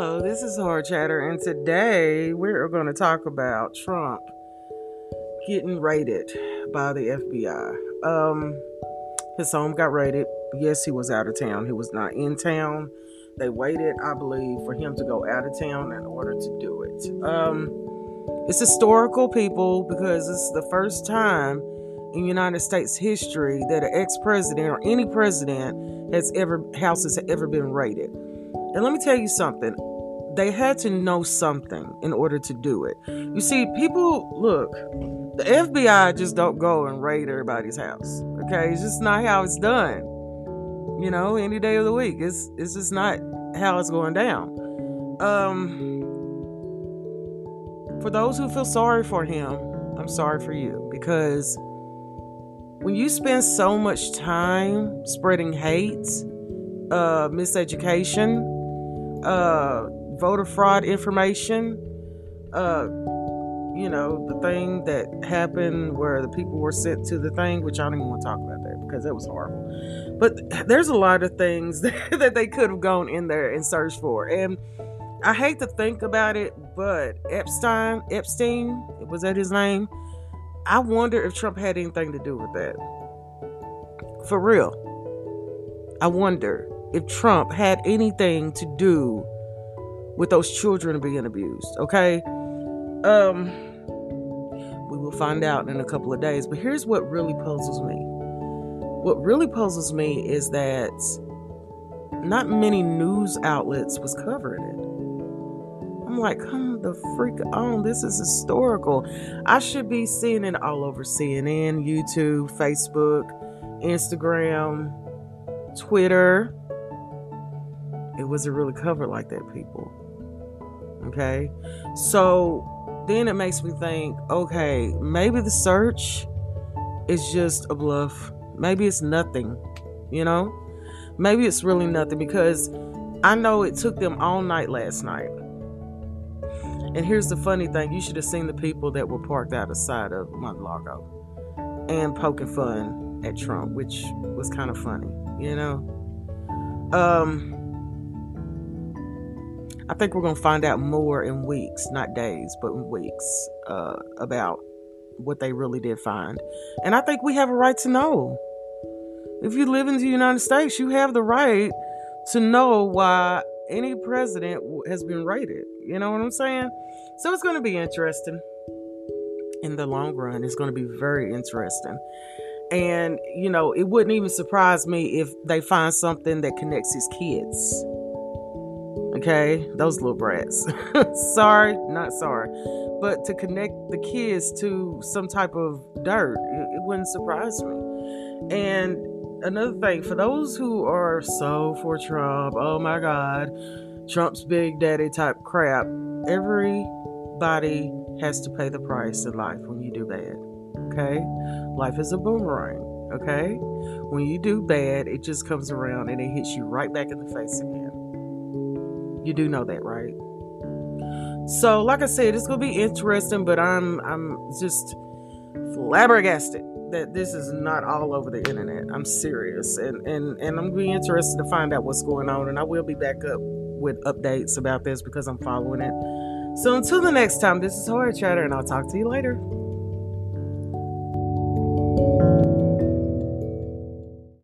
Hello, this is Hard Chatter, and today we're going to talk about Trump getting raided by the FBI. His home got raided. Yes, he was out of town. He was not in town. They waited, I believe, for him to go out of town in order to do it. It's historical, people, because it's the first time in United States history that an ex-president or any president houses have ever been raided. And let me tell you something. They had to know something in order to do it. You see, people, look, the FBI just don't go and raid everybody's house. Okay? It's just not how it's done. You know, any day of the week. It's just not how it's going down. For those who feel sorry for him, I'm sorry for you, because when you spend so much time spreading hate, miseducation, voter fraud information, the thing that happened where the people were sent to the thing, which I don't even want to talk about that because that was horrible. But there's a lot of things that they could have gone in there and searched for. And I hate to think about it, but Epstein, was that his name? I wonder if Trump had anything to do with that. For real. I wonder if Trump had anything to do with those children being abused, okay? We will find out in a couple of days. But here's what really puzzles me. What really puzzles me is that not many news outlets was covering it. I'm like, come the freak on. This is historical. I should be seeing it all over CNN, YouTube, Facebook, Instagram, Twitter. It wasn't really covered like that, people. Okay? So then it makes me think, okay, maybe the search is just a bluff. Maybe it's nothing, you know? Maybe it's really nothing, because I know it took them all night last night. And here's the funny thing. You should have seen the people that were parked outside of Mar-a-Lago and poking fun at Trump, which was kind of funny, you know. I think we're going to find out more in weeks, not days, but in weeks, about what they really did find. And I think we have a right to know. If you live in the United States, you have the right to know why any president has been raided. You know what I'm saying? So it's going to be interesting. In the long run, it's going to be very interesting. And, you know, it wouldn't even surprise me if they find something that connects his kids. Okay? Those little brats. Sorry, not sorry. But to connect the kids to some type of dirt, it wouldn't surprise me. And another thing, for those who are so for Trump, oh my God, Trump's big daddy type crap, everybody has to pay the price in life when you do bad, okay? Life is a boomerang, okay? When you do bad, it just comes around and it hits you right back in the face again. You do know that, right? So, like I said, it's going to be interesting, but I'm just flabbergasted that this is not all over the internet. I'm serious. And I'm being interested to find out what's going on. And I will be back up with updates about this because I'm following it. So until the next time, this is Hard Chatter, and I'll talk to you later.